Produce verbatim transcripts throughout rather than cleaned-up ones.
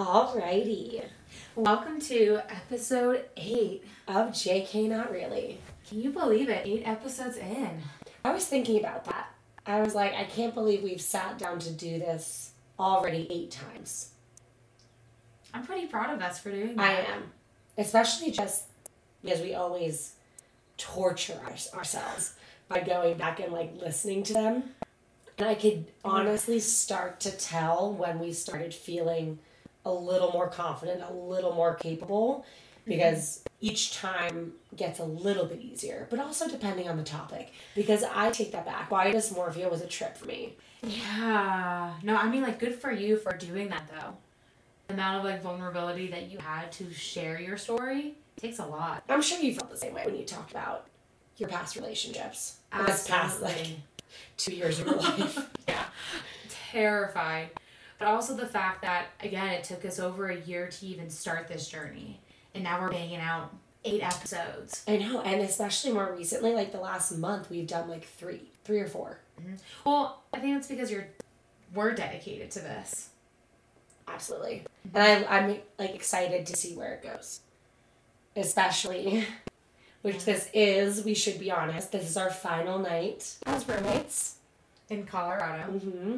Alrighty. Welcome to episode eight of J K Not Really. Can you believe it? Eight episodes in. I was thinking about that. I was like, I can't believe we've sat down to do this already eight times. I'm pretty proud of us for doing that. I am. Especially just because we always torture our- ourselves by going back and like listening to them. And I could honestly start to tell when we started feeling a little more confident, a little more capable, because mm-hmm. each time gets a little bit easier, but also depending on the topic, because I take that back. Body dysmorphia was a trip for me. Yeah. No, I mean, like, good for you for doing that, though. The amount of, like, vulnerability that you had to share your story takes a lot. I'm sure you felt the same way when you talked about your past relationships. This past, like, two years of your life. Yeah. Terrified. But also the fact that, again, it took us over a year to even start this journey. And now we're banging out eight episodes. I know. And especially more recently, like the last month, we've done like three. Three or four. Mm-hmm. Well, I think that's because you're, we're dedicated to this. Absolutely. And I, I'm like excited to see where it goes. Especially, which this is, we should be honest, this is our final night as roommates. In Colorado. Mm-hmm.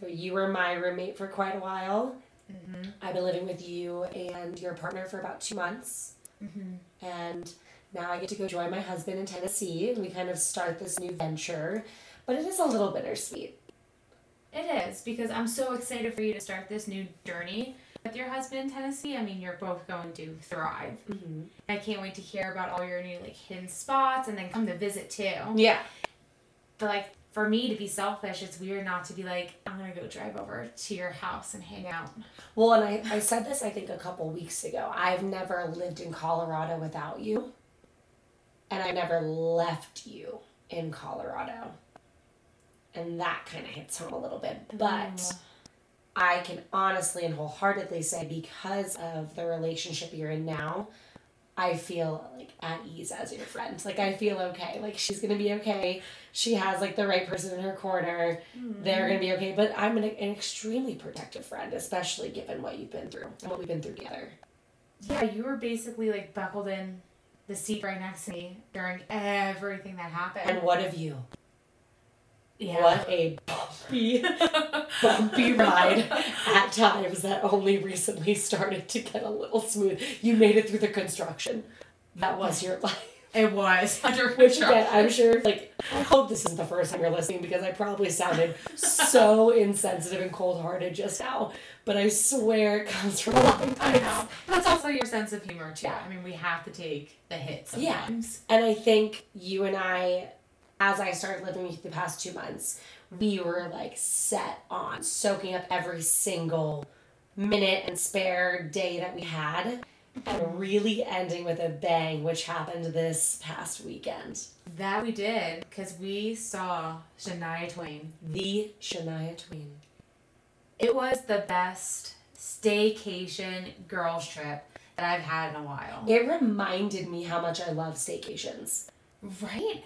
So you were my roommate for quite a while. Mm-hmm. I've been living with you and your partner for about two months. Mm-hmm. And now I get to go join my husband in Tennessee. And we kind of start this new venture. But it is a little bittersweet. It is, because I'm so excited for you to start this new journey with your husband in Tennessee. I mean, you're both going to thrive. Mm-hmm. I can't wait to hear about all your new, like, hidden spots and then come to visit, too. Yeah. But, like... For me to be selfish, it's weird not to be like, I'm going to go drive over to your house and hang out. Well, and I, I said this, I think, a couple weeks ago. I've never lived in Colorado without you. And I never left you in Colorado. And that kind of hits home a little bit. But mm. I can honestly and wholeheartedly say, because of the relationship you're in now, I feel like at ease as your friend. Like, I feel okay. Like, she's going to be okay. She has, like, the right person in her corner. Mm-hmm. They're going to be okay. But I'm an, an extremely protective friend, especially given what you've been through and what we've been through together. Yeah, you were basically, like, buckled in the seat right next to me during everything that happened. And what of you? Yeah. What a bumpy, bumpy ride at times that only recently started to get a little smooth. You made it through the construction. That was your life. It was. Under Which again, I'm sure, like, I hope this isn't the first time you're listening, because I probably sounded so insensitive and cold-hearted just now. But I swear it comes from a long time. I know. That's also your sense of humor, too. Yeah. I mean, we have to take the hits sometimes. Yeah. And I think you and I... As I started living with you the past two months, we were, like, set on soaking up every single minute and spare day that we had and really ending with a bang, which happened this past weekend. That we did, because we saw Shania Twain. The Shania Twain. It was the best staycation girls trip that I've had in a while. It reminded me how much I love staycations. Right?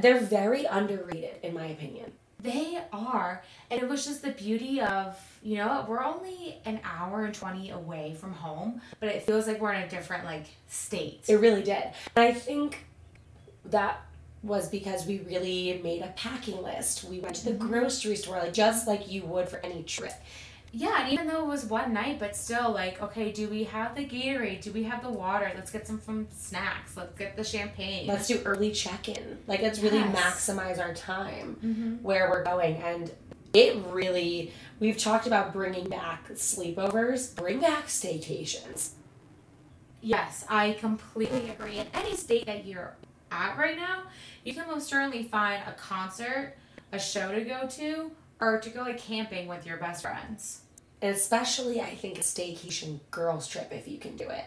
They're very underrated, in my opinion. They are. And it was just the beauty of, you know, we're only an hour and twenty away from home, but it feels like we're in a different, like, state. It really did. And I think that was because we really made a packing list. We went to the grocery store, like, just like you would for any trip. Yeah, and even though it was one night, but still, like, okay, do we have the Gatorade? Do we have the water? Let's get some from snacks. Let's get the champagne. Let's do early check-in. Like, let's yes. really maximize our time mm-hmm. where we're going. And it really, we've talked about bringing back sleepovers. Bring back staycations. Yes, I completely agree. In any state that you're at right now, you can most certainly find a concert, a show to go to, or to go, like, camping with your best friends. Especially, I think, a staycation girls trip, if you can do it.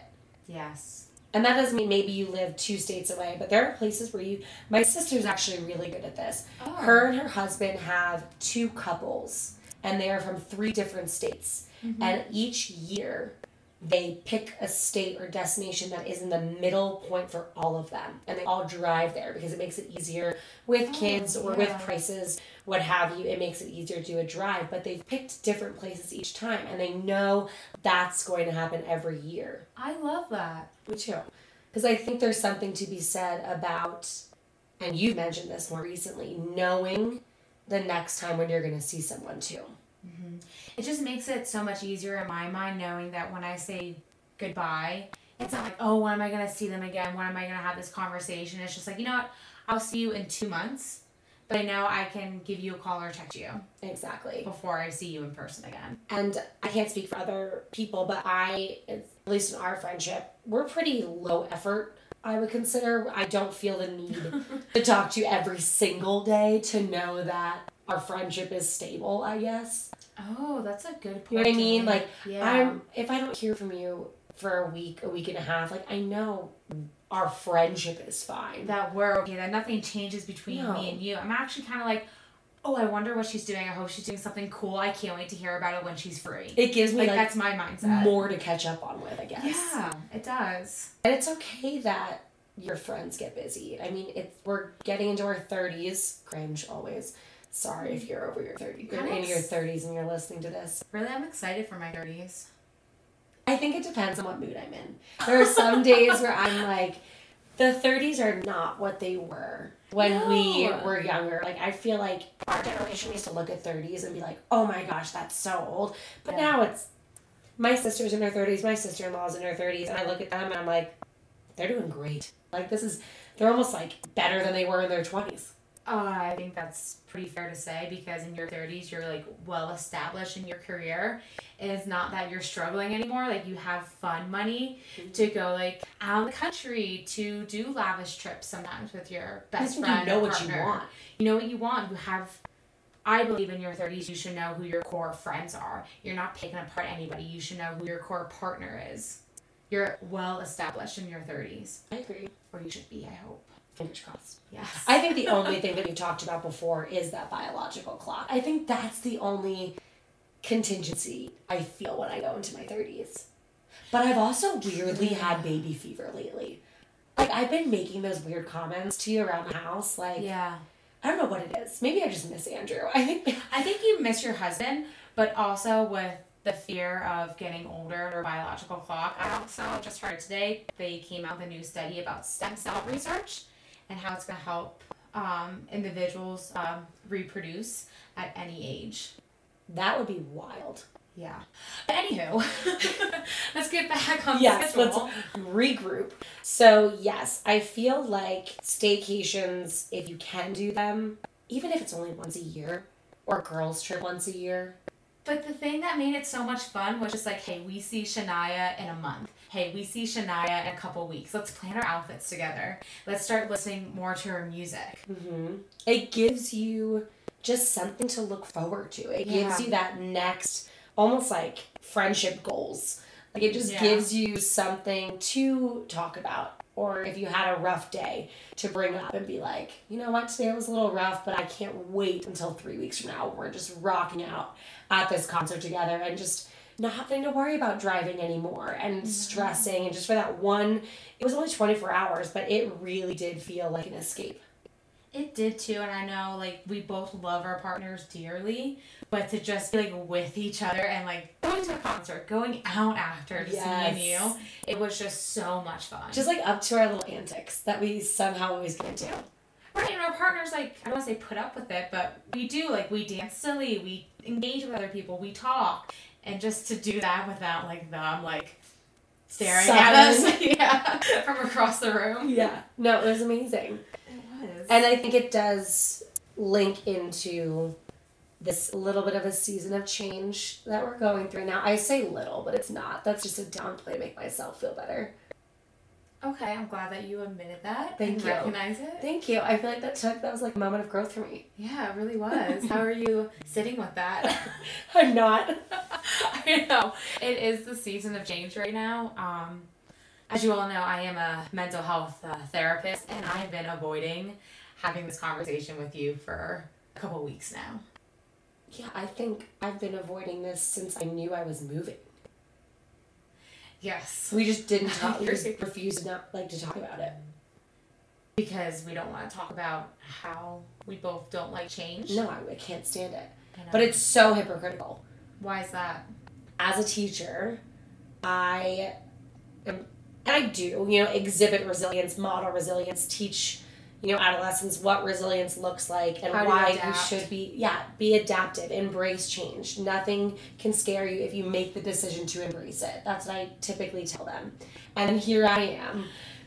Yes. And that doesn't mean maybe you live two states away, but there are places where you... My sister's actually really good at this. Oh. Her and her husband have two couples, and they are from three different states. Mm-hmm. And each year, they pick a state or destination that is in the middle point for all of them. And they all drive there because it makes it easier with kids oh, yeah. or with prices what have you, it makes it easier to do a drive. But they've picked different places each time, and they know that's going to happen every year. I love that. Me too. Because I think there's something to be said about, and you mentioned this more recently, knowing the next time when you're going to see someone too. Mm-hmm. It just makes it so much easier in my mind knowing that when I say goodbye, it's not like, oh, when am I going to see them again? When am I going to have this conversation? It's just like, you know what? I'll see you in two months, but I know I can give you a call or text you. Exactly. Before I see you in person again. And I can't speak for other people, but I, at least in our friendship, we're pretty low effort, I would consider. I don't feel the need to talk to you every single day to know that our friendship is stable, I guess. Oh, that's a good point. You know what I mean? Like, yeah. I'm, if I don't hear from you for a week, a week and a half, like, I know our friendship is fine. That we're okay, that nothing changes between no. me and you. I'm actually kind of like, oh, I wonder what she's doing. I hope she's doing something cool. I can't wait to hear about it when she's free. It gives me, like, like that's my mindset. More to catch up on with, I guess. Yeah, it does. And it's okay that your friends get busy. I mean, it's, we're getting into our thirties. Cringe, always. Sorry if you're over your thirties. You're in your thirties and you're listening to this. Really, I'm excited for my thirties. I think it depends on what mood I'm in. There are some days where I'm like, the thirties are not what they were when no. we were younger. Like, I feel like our generation used to look at thirties and be like, oh my gosh, that's so old. But yeah. now it's, my sister's in her thirties, my sister-in-law's in her thirties, and I look at them and I'm like, they're doing great. Like, this is, they're almost like better than they were in their twenties. Oh, uh, I think that's pretty fair to say, because in your thirties, you're, like, well-established in your career. It's not that you're struggling anymore. Like, you have fun money to go, like, out of the country, to do lavish trips sometimes with your best you friend. You know or what partner. You want. You know what you want. You have... I believe in your thirties, you should know who your core friends are. You're not picking apart anybody. You should know who your core partner is. You're well-established in your thirties. I agree. Or you should be, I hope. Fingers crossed. Yes. I think the only thing that you talked about before is that biological clock. I think that's the only contingency I feel when I go into my thirties. But I've also weirdly had baby fever lately. Like, I've been making those weird comments to you around the house. Like, yeah. I don't know what it is. Maybe I just miss Andrew. I think I think you miss your husband, but also with the fear of getting older or biological clock. I also just heard today they came out with a new study about stem cell research. And how it's going to help um, individuals um, reproduce at any age. That would be wild. Yeah. But anywho, let's get back on yes, the schedule. Let's regroup. So yes, I feel like staycations, if you can do them, even if it's only once a year, or a girls' trip once a year. But the thing that made it so much fun was just like, hey, we see Shania in a month. Hey, we see Shania in a couple weeks. Let's plan our outfits together. Let's start listening more to her music. Mm-hmm. It gives you just something to look forward to. It yeah. gives you that next, almost like friendship goals. Like, it just yeah. gives you something to talk about. Or if you had a rough day, to bring up and be like, you know what, today was a little rough, but I can't wait until three weeks from now. We're just rocking out at this concert together and just... not having to worry about driving anymore and stressing, and just for that one, it was only twenty-four hours, but it really did feel like an escape. It did too, and I know, like, we both love our partners dearly, but to just be, like, with each other and, like, going to a concert, going out after to yes. see you, it was just so much fun. Just, like, up to our little antics that we somehow always get into. Right, and our partners, like, I don't want to say put up with it, but we do, like, we dance silly, we engage with other people, we talk. And just to do that without, like, them, like, staring Sun. at us yeah, from across the room. Yeah. No, it was amazing. It was. And I think it does link into this little bit of a season of change that we're going through now. I say little, but it's not. That's just a downplay to make myself feel better. Okay, I'm glad that you admitted that. Thank and you. Recognize it. Thank you. I feel like that took, that was like a moment of growth for me. Yeah, it really was. How are you sitting with that? I'm not. I know. It is the season of change right now. Um, as you all know, I am a mental health uh, therapist, and I've been avoiding having this conversation with you for a couple weeks now. Yeah, I think I've been avoiding this since I knew I was moving. Yes. We just didn't talk. We just refused not, like, to talk about it. because we don't want to talk about how we both don't like change. No, I can't stand it. But it's so hypocritical. Why is that? As a teacher, I am, I do, you know, exhibit resilience, model resilience, teach, you know, adolescents what resilience looks like and why you should be, yeah, be adaptive, embrace change. Nothing can scare you if you make the decision to embrace it. That's what I typically tell them. And here I am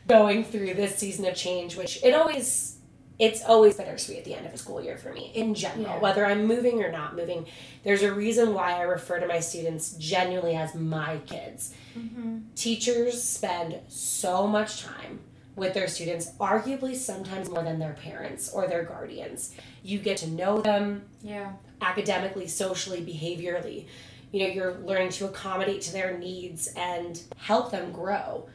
going through this season of change, which it always... it's always bittersweet at the end of a school year for me in general, yeah. whether I'm moving or not moving. There's a reason why I refer to my students genuinely as my kids. Mm-hmm. Teachers spend so much time with their students, arguably sometimes more than their parents or their guardians. You get to know them yeah. academically, socially, behaviorally. You know, you're learning to accommodate to their needs and help them grow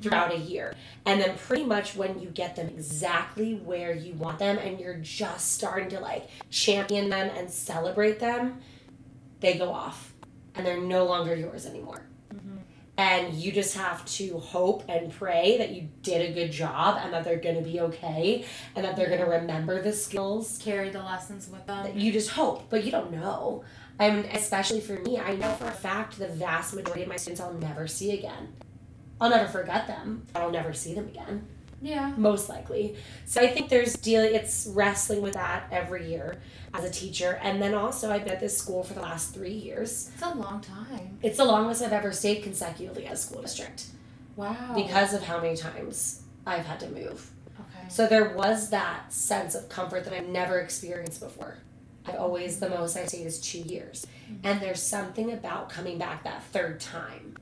throughout a year. And then pretty much when you get them exactly where you want them and you're just starting to like champion them and celebrate them, they go off and they're no longer yours anymore. Mm-hmm. And you just have to hope and pray that you did a good job and that they're going to be okay and that they're going to remember the skills. Carry the lessons with them. You just hope, but you don't know. And especially for me, I know for a fact the vast majority of my students I'll never see again. I'll never forget them. I'll never see them again. Yeah. Most likely. So I think there's dealing, it's wrestling with that every year as a teacher. And then also I've been at this school for the last three years. It's a long time. It's the longest I've ever stayed consecutively at a school district. Wow. Because of how many times I've had to move. Okay. So there was that sense of comfort that I've never experienced before. I've always, the most I stayed is two years. Mm-hmm. And there's something about coming back that third time.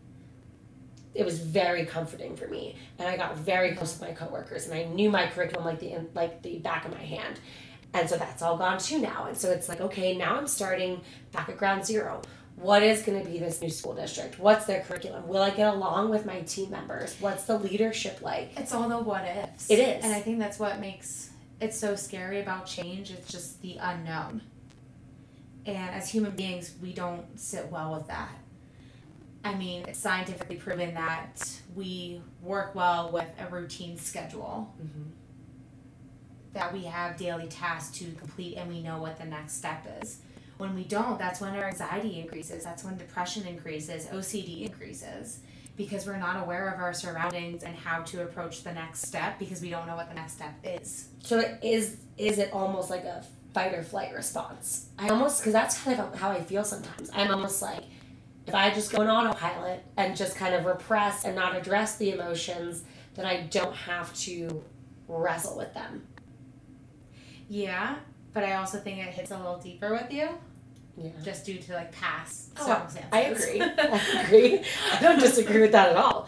It was very comforting for me, and I got very close with my coworkers, and I knew my curriculum like the like the back of my hand, and so that's all gone too now. And so it's like, okay, now I'm starting back at ground zero. What is going to be this new school district? What's their curriculum? Will I get along with my team members? What's the leadership like? It's all the what ifs. It is, and I think that's what makes it so scary about change. It's just the unknown, and as human beings, we don't sit well with that. I mean, it's scientifically proven that we work well with a routine schedule, mm-hmm. that we have daily tasks to complete and we know what the next step is. When we don't, that's when our anxiety increases, that's when depression increases, O C D increases, because we're not aware of our surroundings and how to approach the next step because we don't know what the next step is. So it is, is it almost like a fight or flight response? I almost, because that's kind of how I feel sometimes. I'm almost like, if I just go on autopilot and just kind of repress and not address the emotions, then I don't have to wrestle with them. Yeah, but I also think it hits a little deeper with you. Yeah. Just due to like past oh, circumstances. I agree. I agree. I don't disagree with that at all.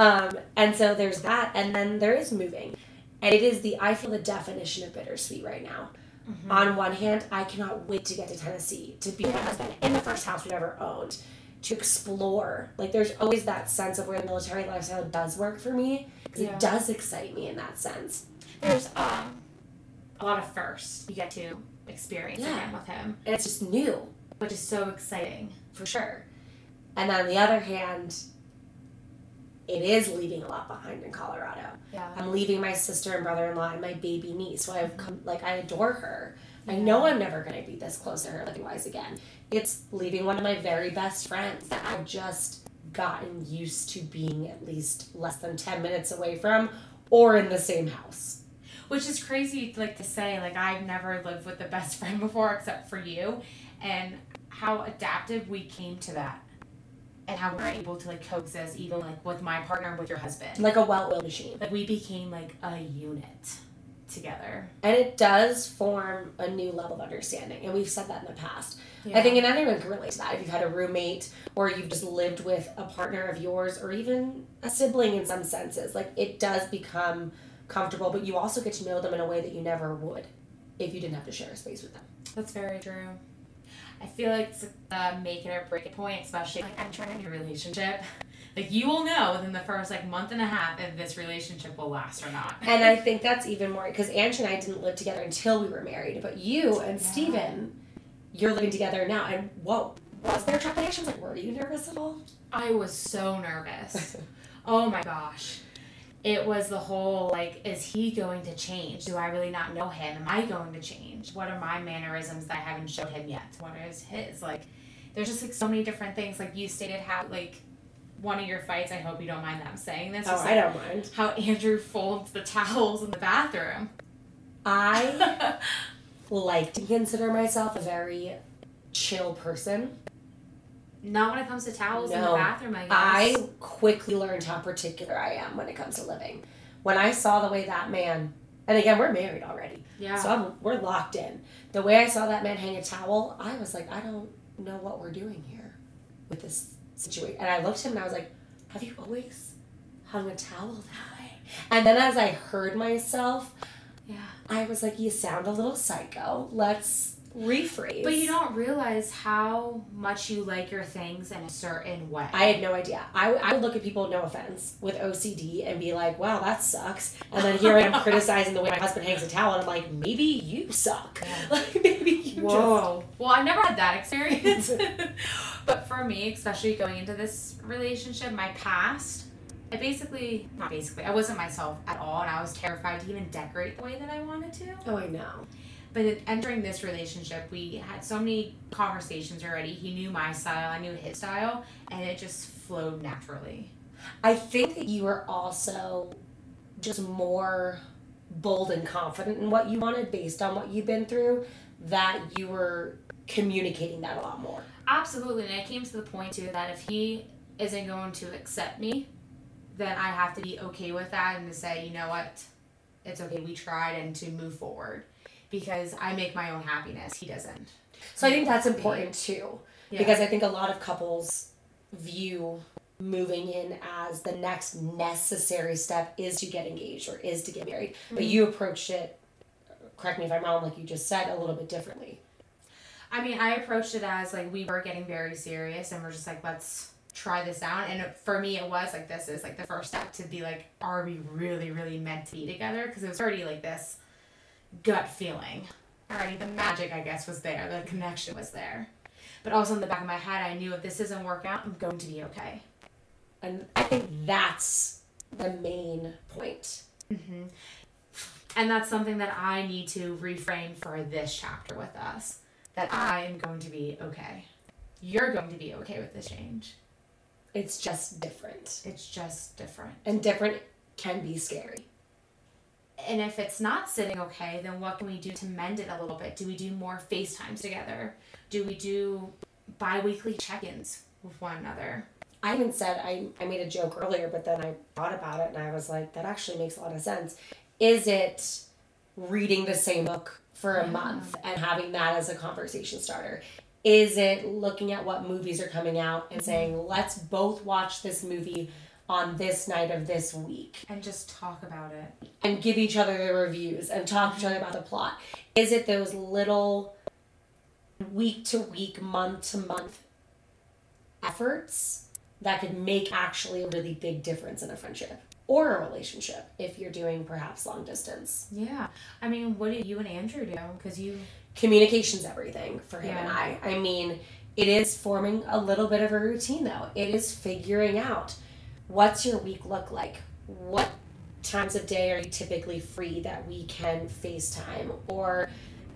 Um, and so there's that. And then there is moving. And it is the, I feel the definition of bittersweet right now. Mm-hmm. On one hand, I cannot wait to get to Tennessee, to be with my husband in the first house we've ever owned. To explore. Like, there's always that sense of where the military lifestyle does work for me. Because yeah. it does excite me in that sense. There's um, a lot of firsts you get to experience yeah. again with him. And it's just new. Which is so exciting. For sure. And then on the other hand, it is leaving a lot behind in Colorado. Yeah. I'm leaving my sister and brother-in-law and my baby niece. So I've come, like, I adore her. I know I'm never going to be this close to her living-wise again. It's leaving one of my very best friends that I've just gotten used to being at least less than ten minutes away from or in the same house. Which is crazy like to say, like, I've never lived with a best friend before except for you, and how adaptive we came to that and how we're able to, like, coexist even, like, with my partner and with your husband. Like a well-oiled machine. Like, we became, like, a unit together. And it does form a new level of understanding, and we've said that in the past. Yeah. I think, and anyone can relate to that if you've had a roommate or you've just lived with a partner of yours or even a sibling in some senses. Like, it does become comfortable, but you also get to know them in a way that you never would if you didn't have to share a space with them. That's very true. I feel like it's a make it or break it point, especially like I'm trying a new relationship. Like, you will know within the first, like, month and a half if this relationship will last or not. And I think that's even more, because Ange and I didn't live together until we were married. But you and yeah. Steven, you're living together now. And, whoa, was there trepidation? Like, were you nervous at all? I was so nervous. Oh, my gosh. it was the whole, like, is he going to change? Do I really not know him? Am I going to change? What are my mannerisms that I haven't showed him yet? What is his? Like, there's just, like, so many different things. Like, you stated how, like, one of your fights, I hope you don't mind that I'm saying this. Oh, I don't mind. How Andrew folds the towels in the bathroom. I like to consider myself a very chill person. Not when it comes to towels no. in the bathroom, I guess. I quickly learned how particular I am when it comes to living. When I saw the way that man, and again, we're married already. Yeah. So I'm, we're locked in. The way I saw that man hang a towel, I was like, I don't know what we're doing here with this situation. And I looked at him and I was like, have you always hung a towel that way? And then as I heard myself, yeah, I was like, you sound a little psycho. Let's rephrase. But you don't realize how much you like your things in a certain way. I had no idea. I, I would look at people, no offense, with O C D and be like, wow, that sucks. And then here I am criticizing the way my husband hangs a towel, and I'm like, maybe you suck. Like, maybe you Whoa. just... Well, I've never had that experience. But for me, especially going into this relationship, my past, I basically, not basically, I wasn't myself at all, and I was terrified to even decorate the way that I wanted to. Oh, I know. But entering this relationship, we had so many conversations already. He knew my style, I knew his style, and it just flowed naturally. I think that you were also just more bold and confident in what you wanted based on what you've been through, that you were communicating that a lot more. Absolutely, and it came to the point, too, that if he isn't going to accept me, then I have to be okay with that and to say, you know what, it's okay, we tried, and to move forward. Because I make my own happiness. He doesn't. So I think that's important too. Yeah. Because I think a lot of couples view moving in as the next necessary step is to get engaged or is to get married. Mm-hmm. But you approached it, correct me if I'm wrong, like you just said, a little bit differently. I mean, I approached it as like we were getting very serious and we're just like, let's try this out. And for me, it was like, this is like the first step to be like, are we really, really meant to be together? Because it was already like this gut feeling already. The magic, I guess, was there. The connection was there, but also in the back of my head, I knew if this doesn't work out, I'm going to be okay. And I think that's the main point. Mm-hmm. And that's something that I need to reframe for this chapter with us, that I am going to be okay. You're going to be okay with this change. It's just different. It's just different. And different can be scary. And if it's not sitting okay, then what can we do to mend it a little bit? Do we do more FaceTimes together? Do we do bi-weekly check-ins with one another? I even said, I, I made a joke earlier, but then I thought about it, and I was like, that actually makes a lot of sense. Is it reading the same book for a yeah. month and having that as a conversation starter? Is it looking at what movies are coming out and mm-hmm. saying, let's both watch this movie on this night of this week. And just talk about it. And give each other the reviews and talk to each other about the plot. Is it those little week to week, month to month efforts that could make actually a really big difference in a friendship or a relationship if you're doing perhaps long distance? Yeah. I mean, what do you and Andrew do? Because you... Communication's everything for him yeah. and I. I mean, it is forming a little bit of a routine though. It is figuring out, what's your week look like? What times of day are you typically free that we can FaceTime? Or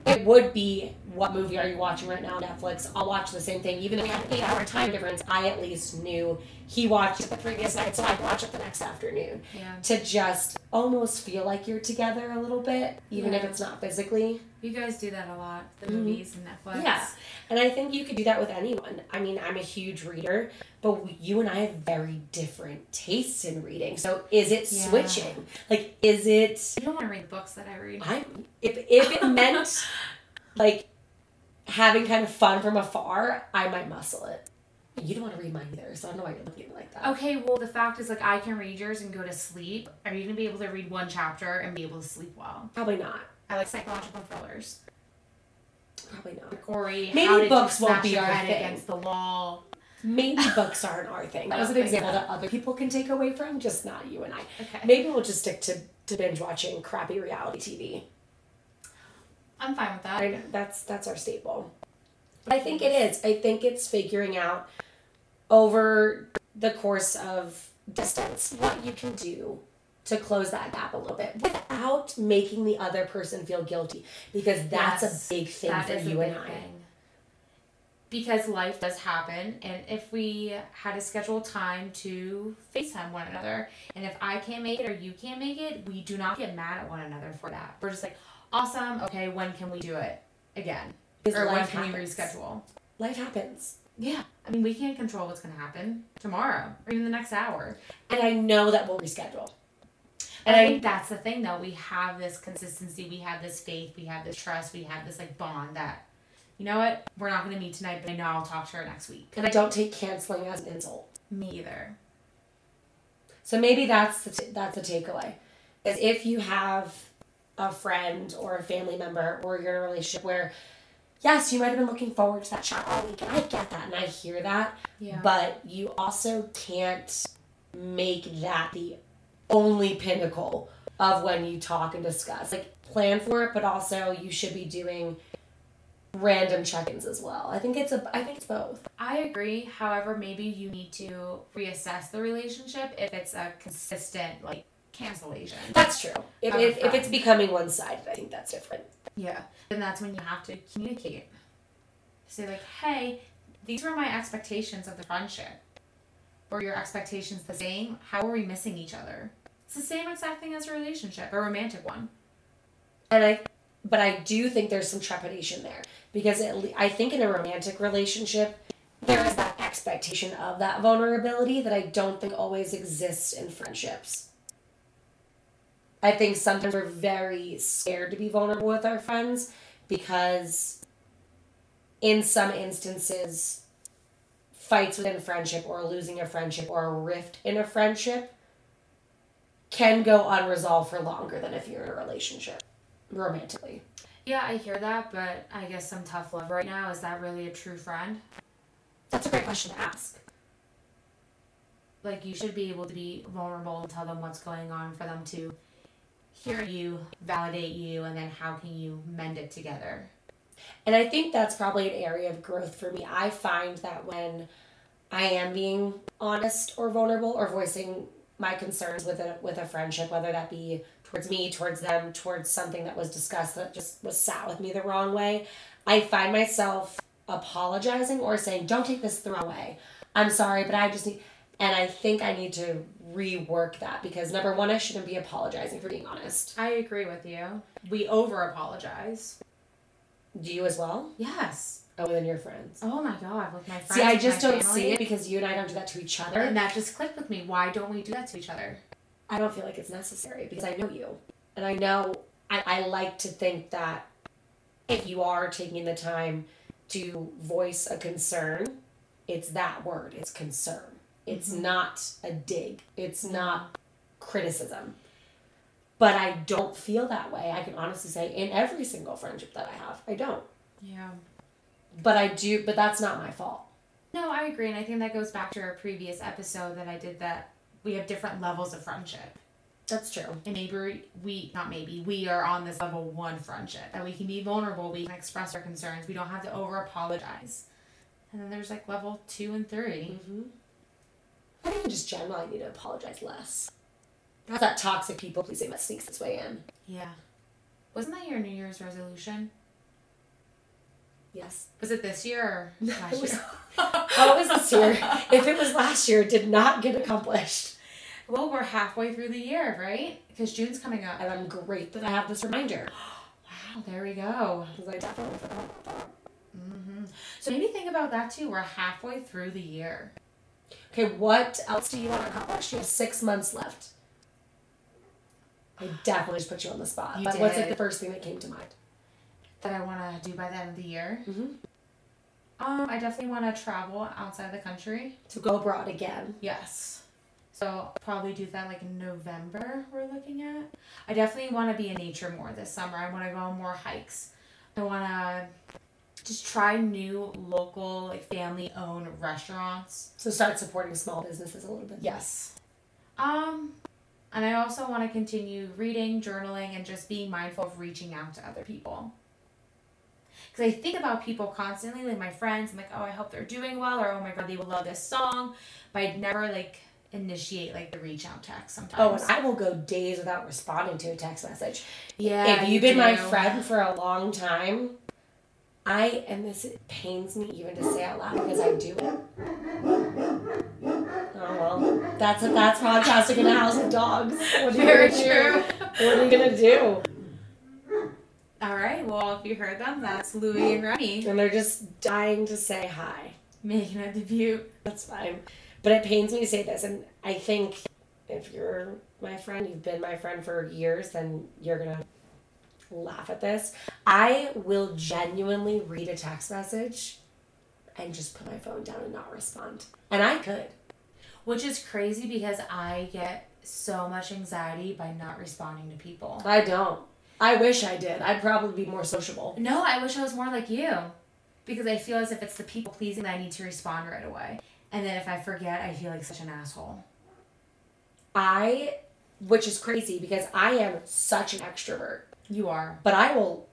it would be, what movie are you watching right now on Netflix? I'll watch the same thing. Even if we had an eight-hour time difference, I at least knew he watched it the previous night, so I'd watch it the next afternoon. Yeah. To just almost feel like you're together a little bit, even yeah. if it's not physically. You guys do that a lot, the movies mm-hmm. and Netflix. Yeah, and I think you could do that with anyone. I mean, I'm a huge reader, but we, you and I have very different tastes in reading. So is it yeah. switching? Like, is it... You don't want to read books that I read. I If, if it meant, like, having kind of fun from afar, I might muscle it. You don't want to read mine either, so I don't know why you're looking at me like that. Okay, well, the fact is, like, I can read yours and go to sleep. Are you going to be able to read one chapter and be able to sleep well? Probably not. I like psychological thrillers. Probably not. Corey, maybe books won't be our thing. Against the wall. Maybe books aren't our thing. That was an example that other people can take away from, just not you and I. Okay. Maybe we'll just stick to, to binge watching crappy reality T V. I'm fine with that. I know. That's that's our staple. But I think it is. I think it's figuring out over the course of distance what you can do to close that gap a little bit without making the other person feel guilty, because that's yes, a big thing for you and I. Thing. Because life does happen, and if we had a scheduled time to FaceTime one another, and if I can't make it or you can't make it, we do not get mad at one another for that. We're just like, awesome, okay, when can we do it again? Or when can we reschedule? Life happens. Yeah. I mean, we can't control what's going to happen tomorrow or even the next hour. And I know that we'll reschedule. And I think that's the thing, though. We have this consistency. We have this faith. We have this trust. We have this, like, bond that, you know what? We're not going to meet tonight, but I know I'll talk to her next week. And I don't take canceling as an insult. Me either. So maybe that's the, t- that's the takeaway. Is if you have a friend or a family member or you're in a relationship where, yes, you might have been looking forward to that chat all week, and I get that, and I hear that, yeah. But you also can't make that the only pinnacle of when you talk and discuss. Like, plan for it, but also you should be doing random check-ins as well. I think it's a, I think it's both. I agree. However, maybe you need to reassess the relationship if it's a consistent, like, cancellation. That's true. If, if, if it's becoming one-sided, I think that's different. Yeah. And that's when you have to communicate. Say, like, hey, these were my expectations of the friendship. Were your expectations the same? How are we missing each other? It's the same exact thing as a relationship, a romantic one. And I, but I do think there's some trepidation there. Because it, I think in a romantic relationship, there is that expectation of that vulnerability that I don't think always exists in friendships. I think sometimes we're very scared to be vulnerable with our friends because in some instances, fights within a friendship or losing a friendship or a rift in a friendship can go unresolved for longer than if you're in a relationship romantically. Yeah, I hear that, but I guess some tough love right now. Is that really a true friend? That's a great question to ask. Like, you should be able to be vulnerable and tell them what's going on for them to hear you, validate you, and then how can you mend it together? And I think that's probably an area of growth for me. I find that when I am being honest or vulnerable or voicing my concerns with a, with a friendship, whether that be towards me, towards them, towards something that was discussed that just was sat with me the wrong way, I find myself apologizing or saying, don't take this the wrong way. I'm sorry, but I just need... And I think I need to rework that because, number one, I shouldn't be apologizing for being honest. I agree with you. We over-apologize. Do you as well? Yes. Oh, within your friends. Oh, my God. With my friends. See, I just don't see it because you and I don't do that to each other. And that just clicked with me. Why don't we do that to each other? I don't feel like it's necessary because I know you. And I know I, I like to think that if you are taking the time to voice a concern, it's that word. It's concern. It's mm-hmm. not a dig. It's not criticism. But I don't feel that way. I can honestly say in every single friendship that I have, I don't. Yeah. But I do, but that's not my fault. No, I agree. And I think that goes back to our previous episode that I did that we have different levels of friendship. That's true. And maybe we, not maybe, we are on this level one friendship. That we can be vulnerable. We can express our concerns. We don't have to over-apologize. And then there's like level two and three. Mm-hmm. I think just generally need to apologize less. That's that toxic people-pleasing that sneaks its way in. Yeah. Wasn't that your New Year's resolution? Yes. Was it this year or last it was, year? Oh, it was this year. If it was last year, it did not get accomplished. Well, we're halfway through the year, right? Because June's coming up. And I'm great that I have this reminder. Wow, there we go. Because I definitely forgot about that. Mm-hmm. So maybe think about that, too. We're halfway through the year. Okay, what else do you want to accomplish? You have six months left. I definitely just put you on the spot. You but did. What's like the first thing that came to mind? That I want to do by the end of the year? Mm-hmm. Um, I definitely want to travel outside the country. To go abroad again? Yes. So I'll probably do that like in November we're looking at. I definitely want to be in nature more this summer. I want to go on more hikes. I want to... Just try new local, like, family-owned restaurants. So start supporting small businesses a little bit. Yes. Um, and I also want to continue reading, journaling, and just being mindful of reaching out to other people. Because I think about people constantly, like my friends. I'm like, oh, I hope they're doing well, or oh my God, they will love this song. But I never, like, initiate like the reach out text sometimes. Oh, and I will go days without responding to a text message. Yeah. If you've been my friend for a long time, I, and this pains me even to say out loud because I do it. Oh, well, that's a, that's podcasting in a house of dogs. What are you Very true. Do? What are you going to do? All right. Well, if you heard them, that's Louie and Remy. And they're just dying to say hi. Making a debut. That's fine. But it pains me to say this. And I think if you're my friend, you've been my friend for years, then you're going to laugh at this. I will genuinely read a text message and just put my phone down and not respond. And I could. Which is crazy because I get so much anxiety by not responding to people. I don't. I wish I did. I'd probably be more sociable. No, I wish I was more like you. Because I feel as if it's the people pleasing that I need to respond right away. And then if I forget, I feel like such an asshole. I, which is crazy because I am such an extrovert. You are. But I will,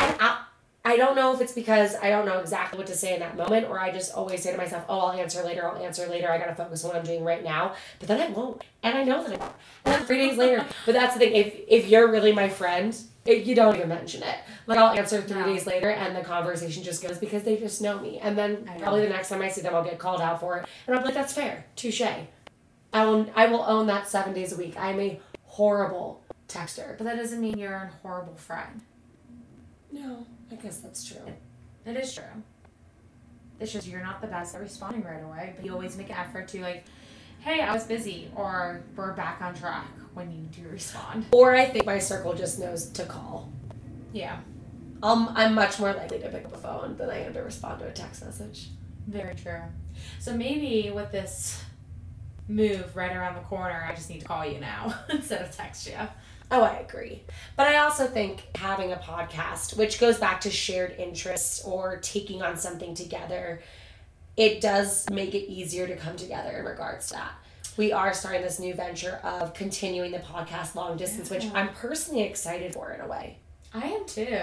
I, I, I don't know if it's because I don't know exactly what to say in that moment, or I just always say to myself, oh, I'll answer later, I'll answer later, I gotta focus on what I'm doing right now. But then I won't. And I know that I won't. And then three days later. But that's the thing, if if you're really my friend, it, you don't even mention it. Like, I'll answer three no. days later, and the conversation just goes because they just know me. And then probably the next time I see them, I'll get called out for it. And I'll be like, that's fair. Touche. I will, I will own that seven days a week. I'm a horrible texter. But that doesn't mean you're a horrible friend. No, I guess that's true. It, it is true. It's just you're not the best at responding right away, but you always make an effort to, like, hey, I was busy, or we're back on track when you do respond. Or I think my circle just knows to call. Yeah. Um, I'm much more likely to pick up a phone than I am to respond to a text message. Very true. So maybe with this move right around the corner, I just need to call you now instead of text you. Oh, I agree. But I also think having a podcast, which goes back to shared interests or taking on something together, it does make it easier to come together in regards to that. We are starting this new venture of continuing the podcast long distance, which I'm personally excited for in a way. I am too.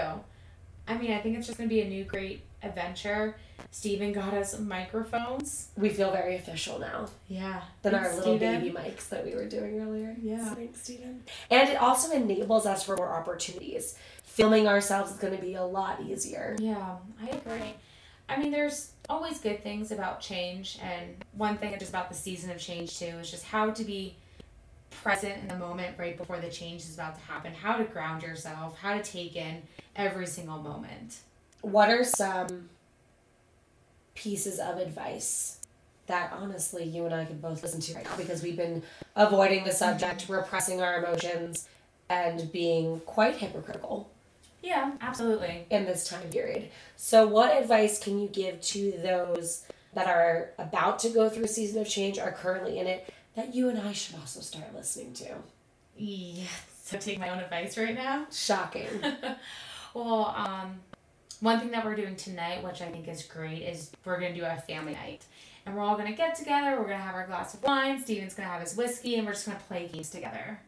I mean, I think it's just going to be a new great adventure. Steven got us microphones. We feel very official now. Yeah. Than our little Steven. Baby mics that we were doing earlier. Yeah. So thanks, Steven. And it also enables us for more opportunities. Filming ourselves is going to be a lot easier. Yeah, I agree. I mean, there's always good things about change. And one thing just about the season of change, too, is just how to be present in the moment right before the change is about to happen. How to ground yourself. How to take in every single moment. What are some pieces of advice that honestly you and I could both listen to right now, because we've been avoiding the subject, repressing our emotions, and being quite hypocritical. Yeah, absolutely. In this time period. So what advice can you give to those that are about to go through a season of change, are currently in it, that you and I should also start listening to? Yes. So take my own advice right now? Shocking. Well, um... one thing that we're doing tonight, which I think is great, is we're going to do a family night. And we're all going to get together. We're going to have our glass of wine. Steven's going to have his whiskey. And we're just going to play games together.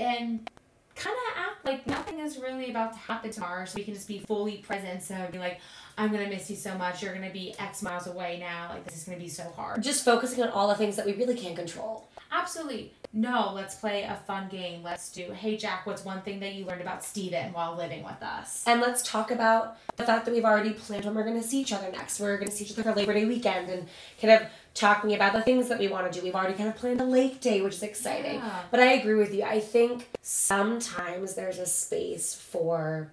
And kind of act like nothing is really about to happen tomorrow. So we can just be fully present. So be like, I'm going to miss you so much. You're going to be X miles away now. Like, this is going to be so hard. Just focusing on all the things that we really can't control. Absolutely. No, let's play a fun game. Let's do, hey, Jack, what's one thing that you learned about Steven while living with us? And let's talk about the fact that we've already planned when we're going to see each other next. We're going to see each other for Labor Day weekend and kind of talking about the things that we want to do. We've already kind of planned a lake day, which is exciting. Yeah. But I agree with you. I think sometimes there's a space for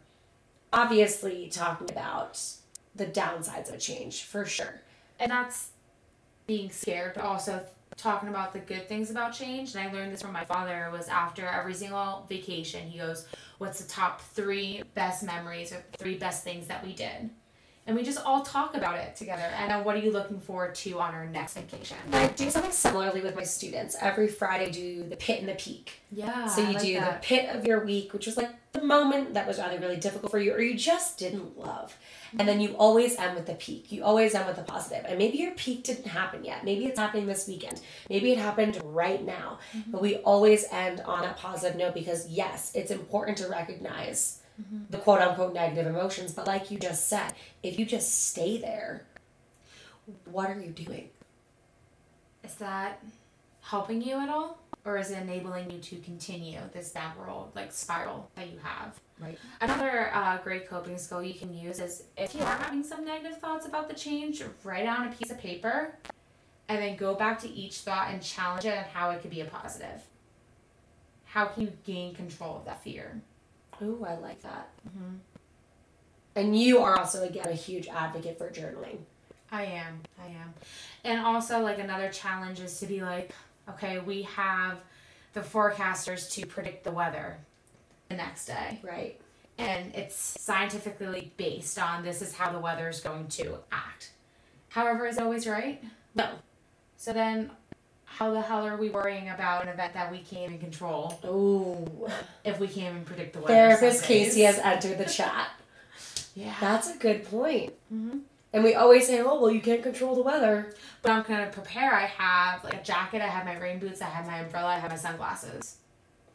obviously talking about the downsides of a change, for sure. And that's being scared, but also talking about the good things about change. And I learned this from my father, was after every single vacation, he goes, what's the top three best memories or three best things that we did? And we just all talk about it together. And what are you looking forward to on our next vacation? I do something similarly with my students. Every Friday, I do the pit and the peak. Yeah. So you I like do that. The pit of your week, which was like the moment that was either really difficult for you or you just didn't love. And then you always end with the peak. You always end with the positive. And maybe your peak didn't happen yet. Maybe it's happening this weekend. Maybe it happened right now. Mm-hmm. But we always end on a positive note because, yes, it's important to recognize mm-hmm. the quote-unquote negative emotions. But like you just said, if you just stay there, what are you doing? Is that helping you at all? Or is it enabling you to continue this downward like spiral that you have? Right. Another uh, great coping skill you can use is if you are having some negative thoughts about the change, write on a piece of paper and then go back to each thought and challenge it and how it could be a positive. How can you gain control of that fear? Ooh, I like that. Mm-hmm. And you are also, again, a huge advocate for journaling. I am. I am. And also, like, another challenge is to be like, okay, we have the forecasters to predict the weather the next day. Right. And it's scientifically based on this is how the weather is going to act. However, is it always right? No. So then how the hell are we worrying about an event that we can't even control? Ooh. If we can't even predict the weather. Therapist Casey has entered the chat. Yeah. That's a good point. Mm-hmm. And we always say, oh, well, you can't control the weather. But I'm going to prepare. I have like a jacket. I have my rain boots. I have my umbrella. I have my sunglasses.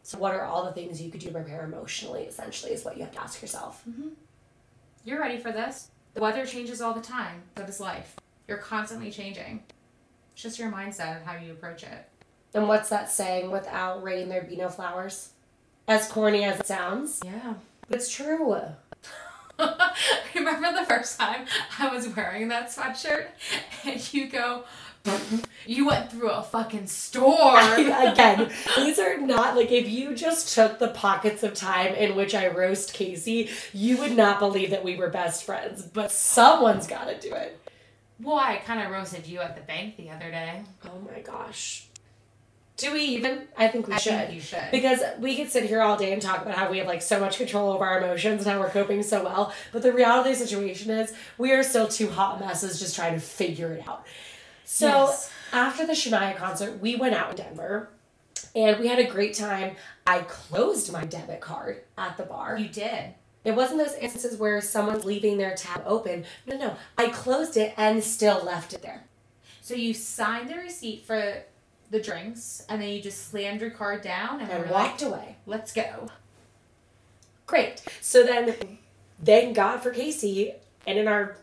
So what are all the things you could do to prepare emotionally, essentially, is what you have to ask yourself. Mm-hmm. You're ready for this. The weather changes all the time. That is life. You're constantly changing. It's just your mindset and how you approach it. And what's that saying? Without rain, there'd be no flowers. As corny as it sounds. Yeah. It's true. I remember the first time I was wearing that sweatshirt and you go, you went through a fucking storm. Again, these are not, like, if you just took the pockets of time in which I roast Casey, you would not believe that we were best friends, but someone's got to do it. Well, I kind of roasted you at the bank the other day. Oh my gosh. Do we even? I think we I should. I think you should. Because we could sit here all day and talk about how we have, like, so much control over our emotions and how we're coping so well. But the reality of the situation is we are still two hot messes just trying to figure it out. So yes. After the Shania concert, we went out in Denver. And we had a great time. I closed my debit card at the bar. You did. It wasn't those instances where someone's leaving their tab open. No, no. I closed it and still left it there. So you signed the receipt for the drinks, and then you just slammed your card down and, and walked like, away. Let's go. Great. So then, thank God for Casey, and in our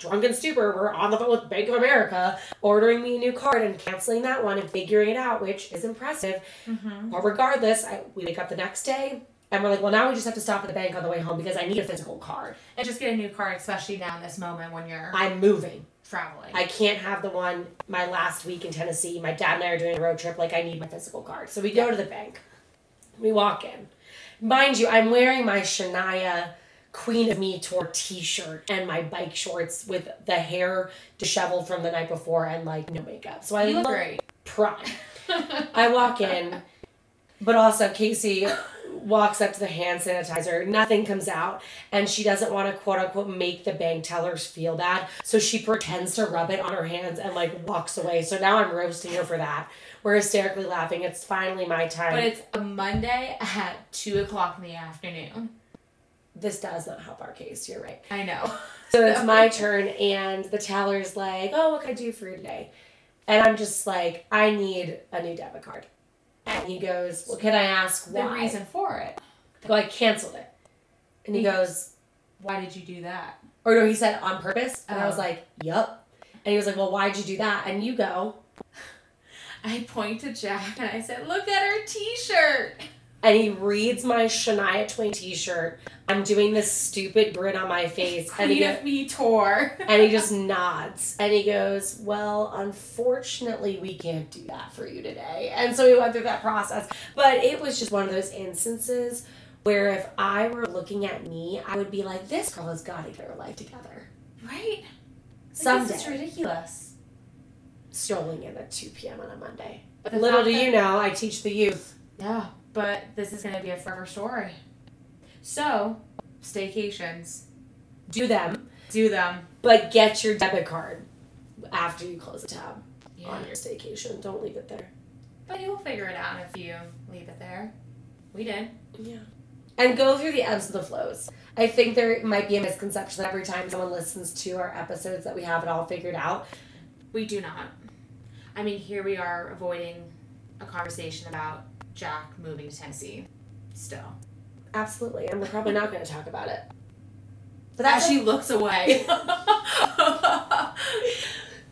drunken stupor, we're on the phone with Bank of America, ordering me a new card and canceling that one and figuring it out, which is impressive. Mm-hmm. Well, regardless, I, we wake up the next day, and we're like, well, now we just have to stop at the bank on the way home because I need a physical card. And just get a new card, especially now in this moment when you're... I'm moving. Traveling. I can't have the one my last week in Tennessee. My dad and I are doing a road trip. Like, I need my physical card. So we go to the bank. We walk in. Mind you, I'm wearing my Shania Queen of Me Tour t-shirt and my bike shorts with the hair disheveled from the night before and, like, no makeup. So I you look great. Prime. I walk in, but also Casey walks up to the hand sanitizer. Nothing comes out. And she doesn't want to, quote unquote, make the bank tellers feel bad. So she pretends to rub it on her hands and, like, walks away. So now I'm roasting her for that. We're hysterically laughing. It's finally my time. But it's a Monday at two o'clock in the afternoon. This does not help our case. You're right. I know. So it's my turn. And the teller's like, oh, what can I do for you today? And I'm just like, I need a new debit card. And he goes, well, can I ask why? The reason for it. So I canceled it. And he goes, why did you do that? Or no, he said, on purpose. And oh. I was like, yup. And he was like, well, why'd you do that? And you go. I point to Jack and I said, look at her t-shirt. And he reads my Shania Twain t-shirt. I'm doing this stupid grin on my face. Queen and he goes, of Me Tour. And he just nods. And he goes, well, unfortunately, we can't do that for you today. And so we went through that process. But it was just one of those instances where if I were looking at me, I would be like, this girl has got to get her life together. Right? Someday. It's ridiculous. Strolling in at two p.m. on a Monday. But little do you know, I teach the youth. Yeah. But this is going to be a forever story. So, staycations. Do them. Do them. But get your debit card after you close the tab yeah. on your staycation. Don't leave it there. But you'll figure it out if you leave it there. We did. Yeah. And go through the ebbs and the flows. I think there might be a misconception that every time someone listens to our episodes that we have it all figured out. We do not. I mean, here we are avoiding a conversation about Jack moving to Tennessee still. Absolutely. And we're probably not going to talk about it. But that she looks away.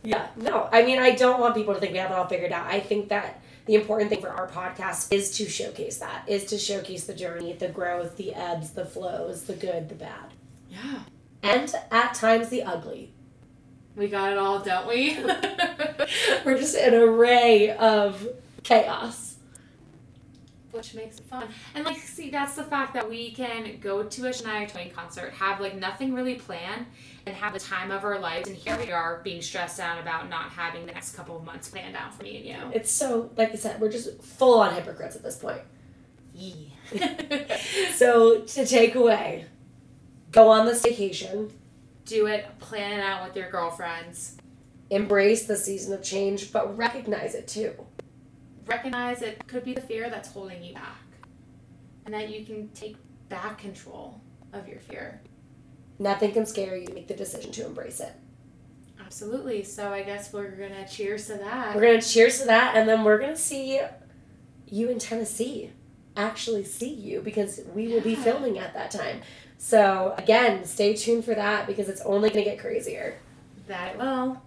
Yeah. No, know. I mean, I don't want people to think we have it all figured out. I think that the important thing for our podcast is to showcase that, is to showcase the journey, the growth, the ebbs, the flows, the good, the bad. Yeah. And at times, the ugly. We got it all, don't we? We're just an array of chaos. Which makes it fun. And, like, see, that's the fact that we can go to a Shania Twain concert, have, like, nothing really planned, and have the time of our lives. And here we are being stressed out about not having the next couple of months planned out for me and you. It's so, like I said, we're just full-on hypocrites at this point. Yeah. So, to take away, go on this vacation. Do it. Plan it out with your girlfriends. Embrace the season of change, but recognize it too. Recognize it could be the fear that's holding you back. And that you can take back control of your fear. Nothing can scare you. Make the decision to embrace it. Absolutely. So I guess we're going to cheers to that. We're going to cheers to that. And then we're going to see you in Tennessee. Actually see you, because we will yeah. be filming at that time. So, again, stay tuned for that, because it's only going to get crazier. That it will.